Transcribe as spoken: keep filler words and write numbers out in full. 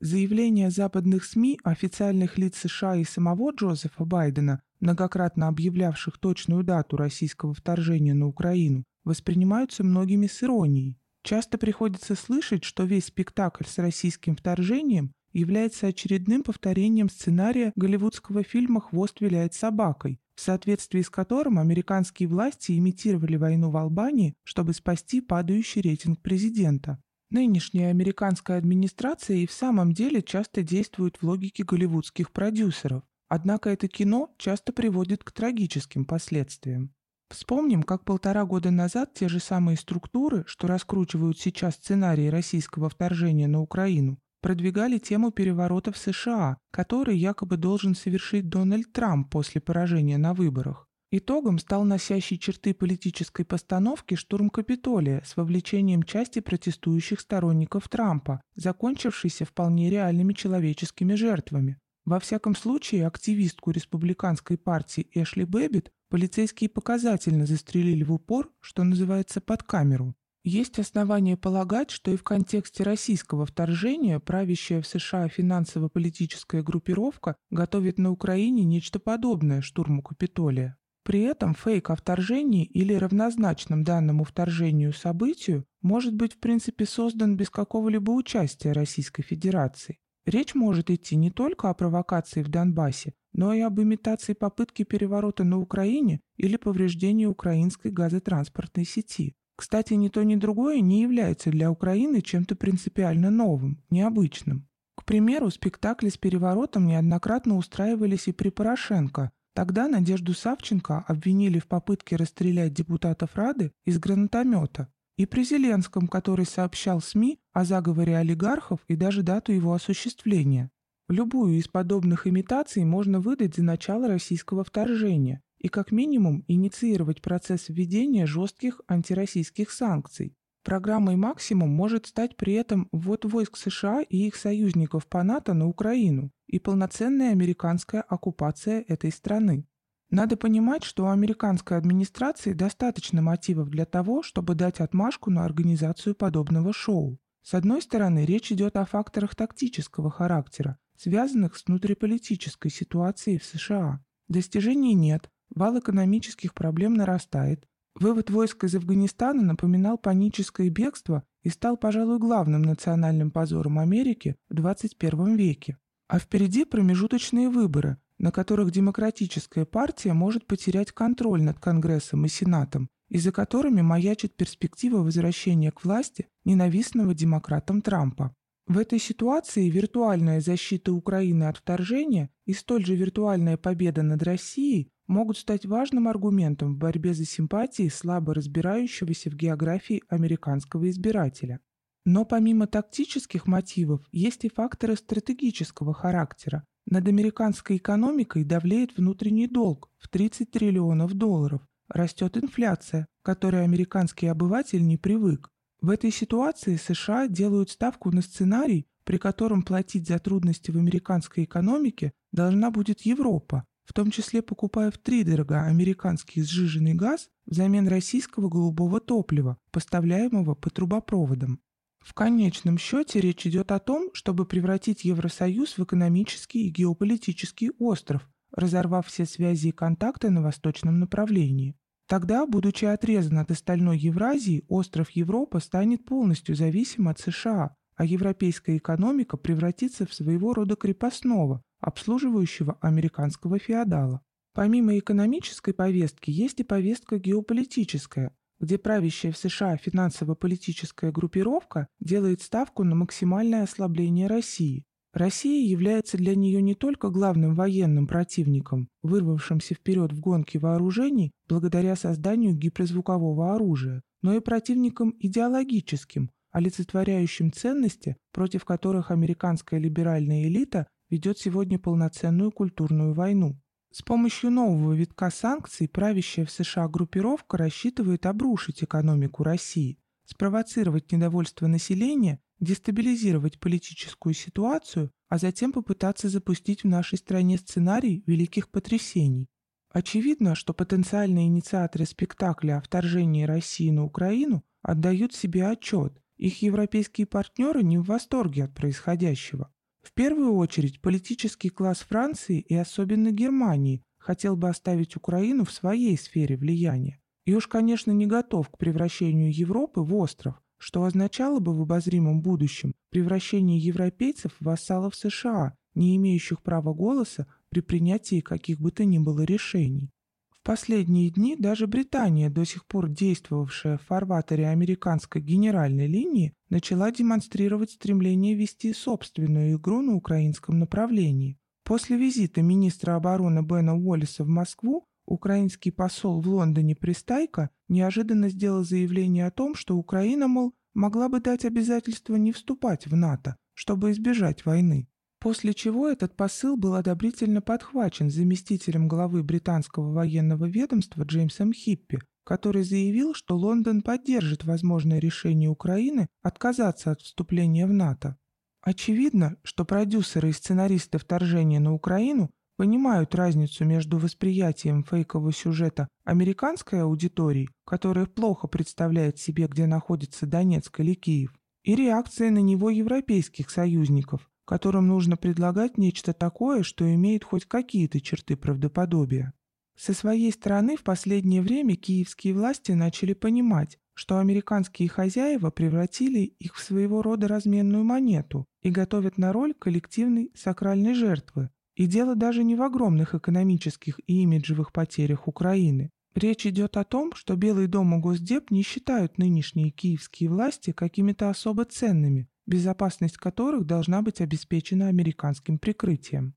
Заявления западных СМИ, официальных лиц США и самого Джозефа Байдена, многократно объявлявших точную дату российского вторжения на Украину, воспринимаются многими с иронией. Часто приходится слышать, что весь спектакль с российским вторжением является очередным повторением сценария голливудского фильма «Хвост виляет собакой», в соответствии с которым американские власти имитировали войну в Албании, чтобы спасти падающий рейтинг президента. Нынешняя американская администрация и в самом деле часто действует в логике голливудских продюсеров, однако это кино часто приводит к трагическим последствиям. Вспомним, как полтора года назад те же самые структуры, что раскручивают сейчас сценарий российского вторжения на Украину, продвигали тему переворота в США, который якобы должен совершить Дональд Трамп после поражения на выборах. Итогом стал носящий черты политической постановки штурм Капитолия с вовлечением части протестующих сторонников Трампа, закончившийся вполне реальными человеческими жертвами. Во всяком случае, активистку республиканской партии Эшли Бэббит полицейские показательно застрелили в упор, что называется, под камеру. Есть основания полагать, что и в контексте российского вторжения правящая в США финансово-политическая группировка готовит на Украине нечто подобное штурму Капитолия. При этом фейк о вторжении или равнозначном данному вторжению событию может быть в принципе создан без какого-либо участия Российской Федерации. Речь может идти не только о провокации в Донбассе, но и об имитации попытки переворота на Украине или повреждении украинской газотранспортной сети. Кстати, ни то, ни другое не является для Украины чем-то принципиально новым, необычным. К примеру, спектакли с переворотом неоднократно устраивались и при Порошенко. Тогда Надежду Савченко обвинили в попытке расстрелять депутатов Рады из гранатомета, и при Зеленском, который сообщал СМИ о заговоре олигархов и даже дату его осуществления. Любую из подобных имитаций можно выдать за начало российского вторжения и как минимум инициировать процесс введения жестких антироссийских санкций. Программой «Максимум» может стать при этом ввод войск США и их союзников по НАТО на Украину и полноценная американская оккупация этой страны. Надо понимать, что у американской администрации достаточно мотивов для того, чтобы дать отмашку на организацию подобного шоу. С одной стороны, речь идет о факторах тактического характера, связанных с внутриполитической ситуацией в США. Достижений нет, вал экономических проблем нарастает. Вывод войск из Афганистана напоминал паническое бегство и стал, пожалуй, главным национальным позором Америки в двадцать первом веке. А впереди промежуточные выборы, на которых демократическая партия может потерять контроль над Конгрессом и Сенатом, и за которыми маячит перспектива возвращения к власти ненавистного демократам Трампа. В этой ситуации виртуальная защита Украины от вторжения и столь же виртуальная победа над Россией могут стать важным аргументом в борьбе за симпатии слабо разбирающегося в географии американского избирателя. Но помимо тактических мотивов есть и факторы стратегического характера. Над американской экономикой давлеет внутренний долг в тридцать триллионов долларов, растет инфляция, к которой американский обыватель не привык. В этой ситуации США делают ставку на сценарий, при котором платить за трудности в американской экономике должна будет Европа, в том числе покупая втридорога американский сжиженный газ взамен российского голубого топлива, поставляемого по трубопроводам. В конечном счете речь идет о том, чтобы превратить Евросоюз в экономический и геополитический остров, разорвав все связи и контакты на восточном направлении. Тогда, будучи отрезан от остальной Евразии, остров Европа станет полностью зависим от США, а европейская экономика превратится в своего рода крепостного, обслуживающего американского феодала. Помимо экономической повестки есть и повестка геополитическая, где правящая в США финансово-политическая группировка делает ставку на максимальное ослабление России. Россия является для нее не только главным военным противником, вырвавшимся вперед в гонке вооружений благодаря созданию гиперзвукового оружия, но и противником идеологическим, олицетворяющим ценности, против которых американская либеральная элита ведет сегодня полноценную культурную войну. С помощью нового витка санкций правящая в США группировка рассчитывает обрушить экономику России, спровоцировать недовольство населения, дестабилизировать политическую ситуацию, а затем попытаться запустить в нашей стране сценарий великих потрясений. Очевидно, что потенциальные инициаторы спектакля о вторжении России на Украину отдают себе отчет. Их европейские партнеры не в восторге от происходящего. В первую очередь политический класс Франции и особенно Германии хотел бы оставить Украину в своей сфере влияния. И уж, конечно, не готов к превращению Европы в остров, что означало бы в обозримом будущем превращение европейцев в вассалов США, не имеющих права голоса при принятии каких бы то ни было решений. В последние дни даже Британия, до сих пор действовавшая в фарватере американской генеральной линии, начала демонстрировать стремление вести собственную игру на украинском направлении. После визита министра обороны Бена Уоллеса в Москву украинский посол в Лондоне Пристайко неожиданно сделал заявление о том, что Украина, мол, могла бы дать обязательство не вступать в НАТО, чтобы избежать войны. После чего этот посыл был одобрительно подхвачен заместителем главы британского военного ведомства Джеймсом Хиппи, который заявил, что Лондон поддержит возможное решение Украины отказаться от вступления в НАТО. Очевидно, что продюсеры и сценаристы вторжения на Украину понимают разницу между восприятием фейкового сюжета американской аудитории, которая плохо представляет себе, где находится Донецк или Киев, и реакцией на него европейских союзников, которым нужно предлагать нечто такое, что имеет хоть какие-то черты правдоподобия. Со своей стороны, в последнее время киевские власти начали понимать, что американские хозяева превратили их в своего рода разменную монету и готовят на роль коллективной сакральной жертвы. И дело даже не в огромных экономических и имиджевых потерях Украины. Речь идет о том, что Белый дом и Госдеп не считают нынешние киевские власти какими-то особо ценными, безопасность которых должна быть обеспечена американским прикрытием.